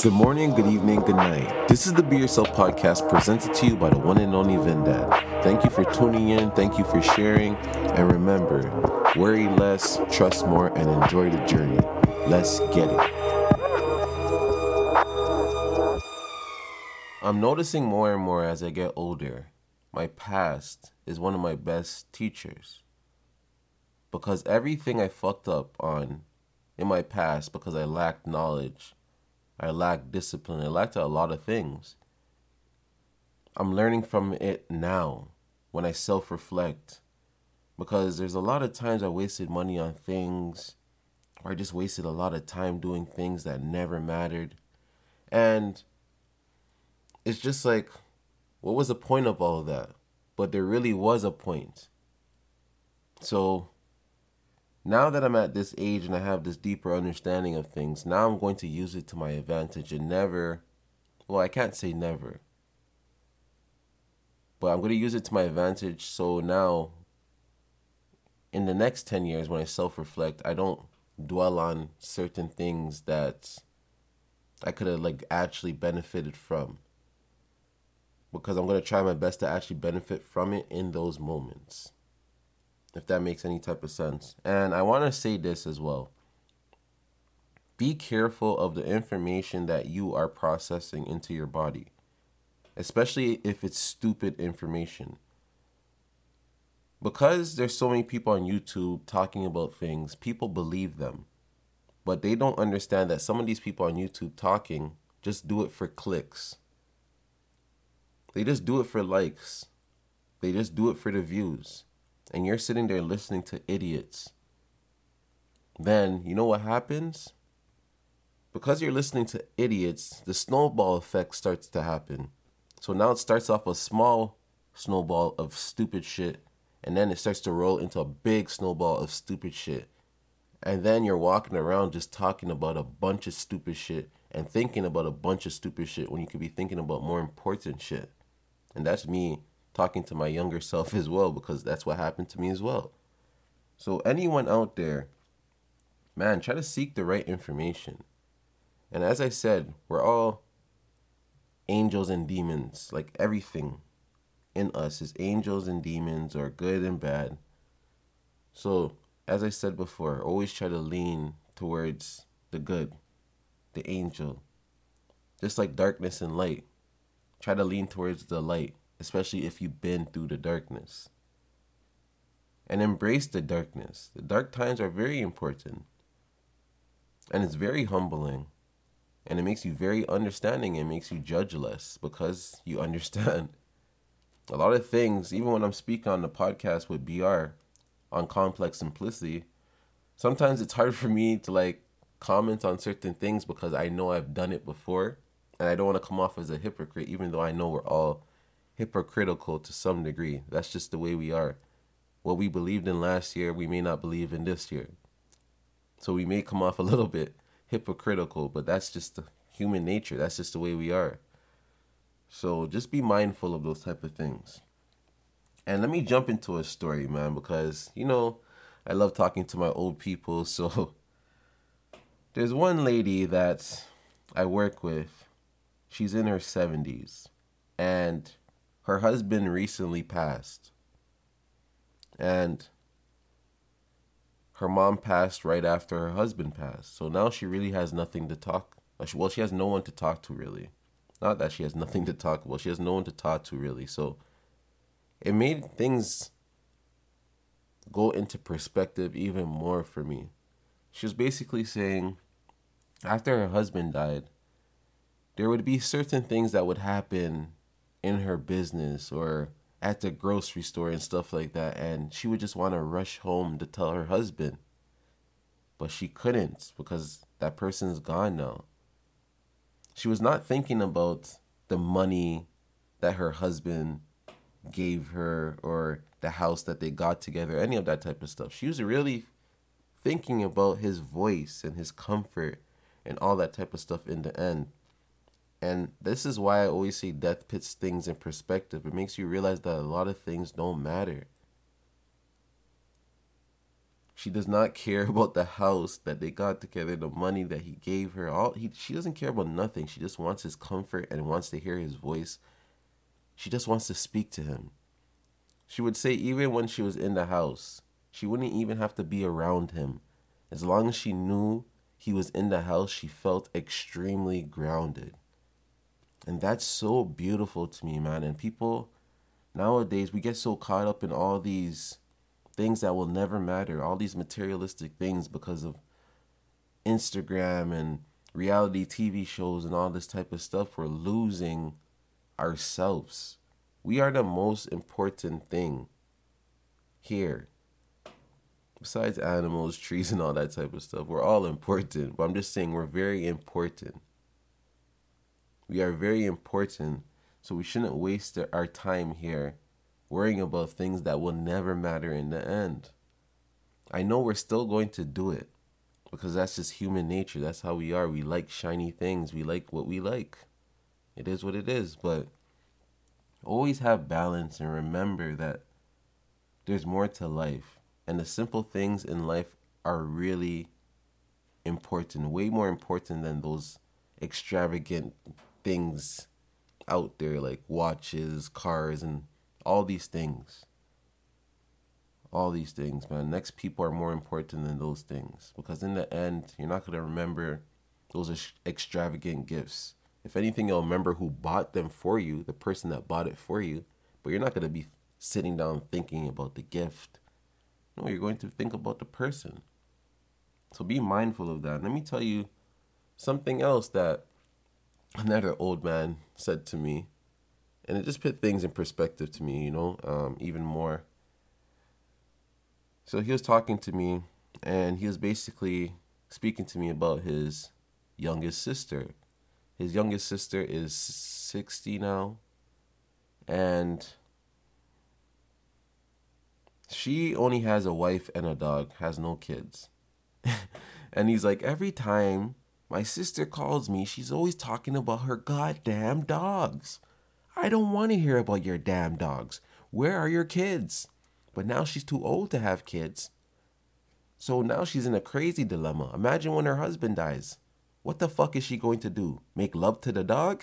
Good morning, good evening, good night. This is the Be Yourself Podcast presented to you by the one and only Vendat. Thank you for tuning in. Thank you for sharing. And remember, worry less, trust more, and enjoy the journey. Let's get it. I'm noticing more and more as I get older. My past is one of my best teachers. Because everything I fucked up on in my past because I lacked knowledge, I lacked discipline. I lacked a lot of things. I'm learning from it now when I self-reflect, because there's a lot of times I wasted money on things, or I just wasted a lot of time doing things that never mattered. And it's just like, what was the point of all of that? But there really was a point. So now that I'm at this age and I have this deeper understanding of things, now I'm going to use it to my advantage and I can't say never, but I'm going to use it to my advantage. So now in the next 10 years, when I self-reflect, I don't dwell on certain things that I could have actually benefited from, because I'm going to try my best to actually benefit from it in those moments, if that makes any type of sense. And I want to say this as well. Be careful of the information that you are processing into your body, especially if it's stupid information. Because there's so many people on YouTube talking about things, people believe them. But they don't understand that some of these people on YouTube talking just do it for clicks. They just do it for likes. They just do it for the views. And you're sitting there listening to idiots. Then, you know what happens? Because you're listening to idiots, the snowball effect starts to happen. So now it starts off a small snowball of stupid shit, and then it starts to roll into a big snowball of stupid shit. And then you're walking around just talking about a bunch of stupid shit and thinking about a bunch of stupid shit when you could be thinking about more important shit. And that's me talking to my younger self as well, because that's what happened to me as well. So anyone out there, man, try to seek the right information. And as I said, we're all angels and demons. Like, everything in us is angels and demons, or good and bad. So as I said before, always try to lean towards the good, the angel. Just like darkness and light, try to lean towards the light, especially if you've been through the darkness. And embrace the darkness. The dark times are very important. And it's very humbling. And it makes you very understanding. It makes you judge less because you understand. A lot of things, even when I'm speaking on the podcast with BR on complex simplicity, sometimes it's hard for me to comment on certain things because I know I've done it before. And I don't want to come off as a hypocrite, even though I know we're all hypocritical to some degree. That's just the way we are. What we believed in last year, we may not believe in this year. So we may come off a little bit hypocritical, but that's just the human nature. That's just the way we are. So just be mindful of those type of things. And let me jump into a story, man, because, I love talking to my old people. So there's one lady that I work with. She's in her 70s. And her husband recently passed, and her mom passed right after her husband passed. So now she really has nothing to talk. Well, she has no one to talk to, really. Not that she has nothing to talk about. She has no one to talk to, really. So it made things go into perspective even more for me. She was basically saying, after her husband died, there would be certain things that would happen in her business or at the grocery store and stuff like that, and she would just want to rush home to tell her husband, but she couldn't because that person's gone now. She was not thinking about the money that her husband gave her or the house that they got together, any of that type of stuff. She was really thinking about his voice and his comfort and all that type of stuff in the end. And this is why I always say death puts things in perspective. It makes you realize that a lot of things don't matter. She does not care about the house that they got together, the money that he gave her. She doesn't care about nothing. She just wants his comfort and wants to hear his voice. She just wants to speak to him. She would say even when she was in the house, she wouldn't even have to be around him. As long as she knew he was in the house, she felt extremely grounded. And that's so beautiful to me, man. And people, nowadays, we get so caught up in all these things that will never matter, all these materialistic things because of Instagram and reality TV shows and all this type of stuff. We're losing ourselves. We are the most important thing here. Besides animals, trees, and all that type of stuff, we're all important. But I'm just saying we're very important. We are very important, so we shouldn't waste our time here worrying about things that will never matter in the end. I know we're still going to do it because that's just human nature. That's how we are. We like shiny things. We like what we like. It is what it is, but always have balance and remember that there's more to life. And the simple things in life are really important, way more important than those extravagant things out there like watches, cars, and all these things. All these things, man. Next, people are more important than those things because in the end, you're not going to remember those extravagant gifts. If anything, you'll remember who bought them for you, the person that bought it for you, but you're not going to be sitting down thinking about the gift. No, you're going to think about the person. So be mindful of that. Let me tell you something else that another old man said to me. And it just put things in perspective to me, even more. So he was talking to me and he was basically speaking to me about his youngest sister. His youngest sister is 60 now. And she only has a wife and a dog, has no kids. And he's like, every time my sister calls me, she's always talking about her goddamn dogs. I don't want to hear about your damn dogs. Where are your kids? But now she's too old to have kids. So now she's in a crazy dilemma. Imagine when her husband dies. What the fuck is she going to do? Make love to the dog?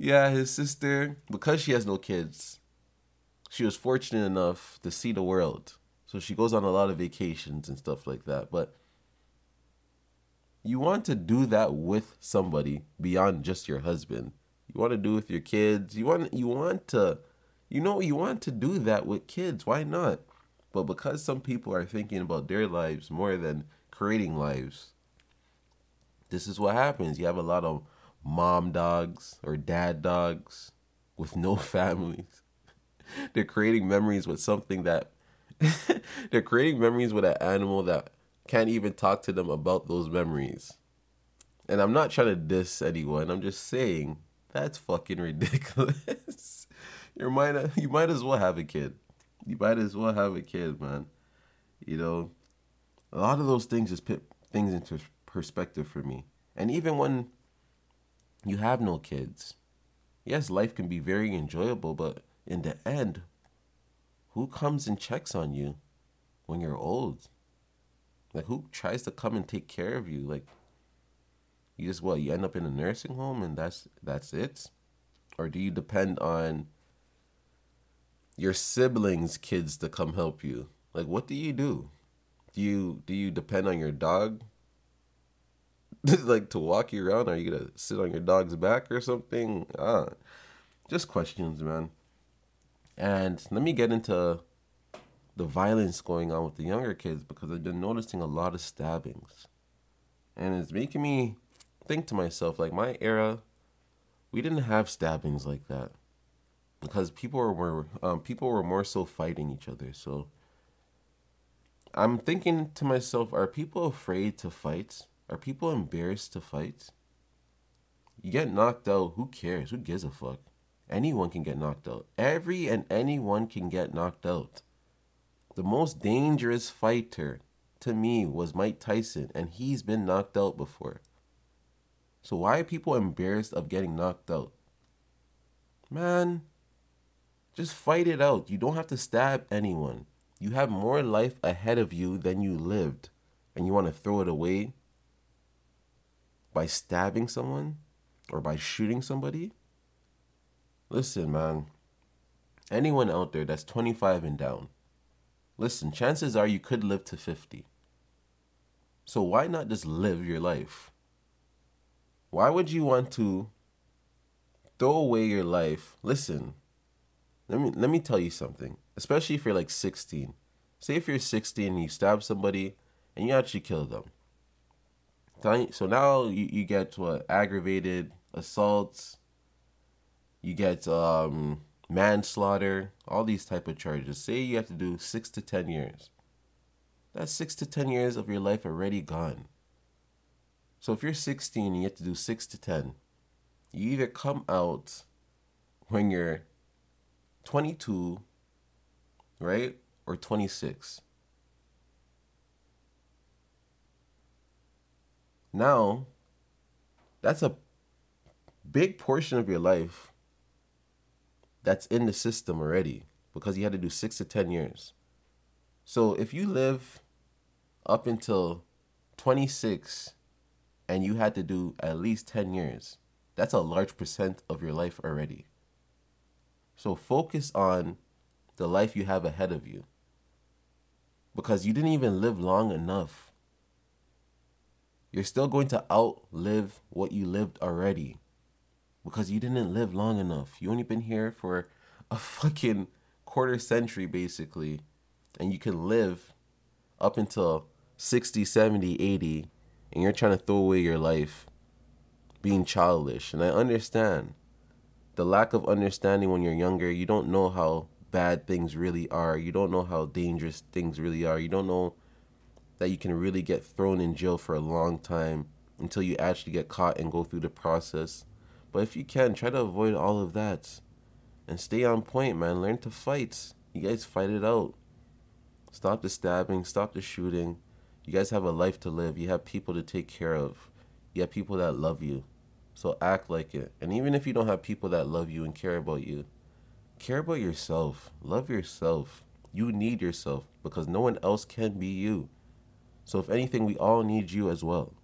Yeah, his sister, because she has no kids, she was fortunate enough to see the world. So she goes on a lot of vacations and stuff like that. But you want to do that with somebody beyond just your husband. You want to do it with your kids. You want to do that with kids. Why not? But because some people are thinking about their lives more than creating lives, this is what happens. You have a lot of mom dogs or dad dogs with no families. They're creating memories with something that they're creating memories with an animal that can't even talk to them about those memories. And I'm not trying to diss anyone. I'm just saying that's fucking ridiculous. You might as well have a kid. You might as well have a kid, man. A lot of those things just put things into perspective for me. And even when you have no kids. Yes, life can be very enjoyable, but in the end, who comes and checks on you when you're old? Like, who tries to come and take care of you? Like, you end up in a nursing home and that's it? Or do you depend on your siblings' kids to come help you? Like, what do you do? Do you depend on your dog? Like to walk you around? Are you gonna sit on your dog's back or something? Just questions, man. And let me get into the violence going on with the younger kids because I've been noticing a lot of stabbings. And it's making me think to myself, like my era, we didn't have stabbings like that because people were more so fighting each other. So I'm thinking to myself, are people afraid to fight? Are people embarrassed to fight? You get knocked out, who cares? Who gives a fuck? Anyone can get knocked out. Every and anyone can get knocked out. The most dangerous fighter to me was Mike Tyson, and he's been knocked out before. So why are people embarrassed of getting knocked out? Man, Just fight it out. You don't have to stab anyone. You have more life ahead of you than you lived, and you want to throw it away by stabbing someone or by shooting somebody? Listen, man, anyone out there that's 25 and down, listen, chances are you could live to 50. So why not just live your life? Why would you want to throw away your life? Listen, let me tell you something, especially if you're like 16. Say if you're 16 and you stab somebody and you actually kill them. So now you get to aggravated assaults, you get manslaughter, all these type of charges. Say you have to do 6 to 10 years. That's 6 to 10 years of your life already gone. So if you're 16 and you have to do 6 to 10, you either come out when you're 22, right, or 26. Now, that's a big portion of your life that's in the system already because you had to do 6 to 10 years. So if you live up until 26 and you had to do at least 10 years, that's a large percent of your life already. So focus on the life you have ahead of you because you didn't even live long enough. You're still going to outlive what you lived already because you didn't live long enough. You only been here for a fucking quarter century, basically, and you can live up until 60, 70, 80, and you're trying to throw away your life being childish. And I understand the lack of understanding when you're younger. You don't know how bad things really are. You don't know how dangerous things really are. You don't know that you can really get thrown in jail for a long time until you actually get caught and go through the process. But if you can, try to avoid all of that and stay on point, man. Learn to fight. You guys fight it out. Stop the stabbing. Stop the shooting. You guys have a life to live. You have people to take care of. You have people that love you. So act like it. And even if you don't have people that love you and care about you, care about yourself. Love yourself. You need yourself because no one else can be you. So if anything, we all need you as well.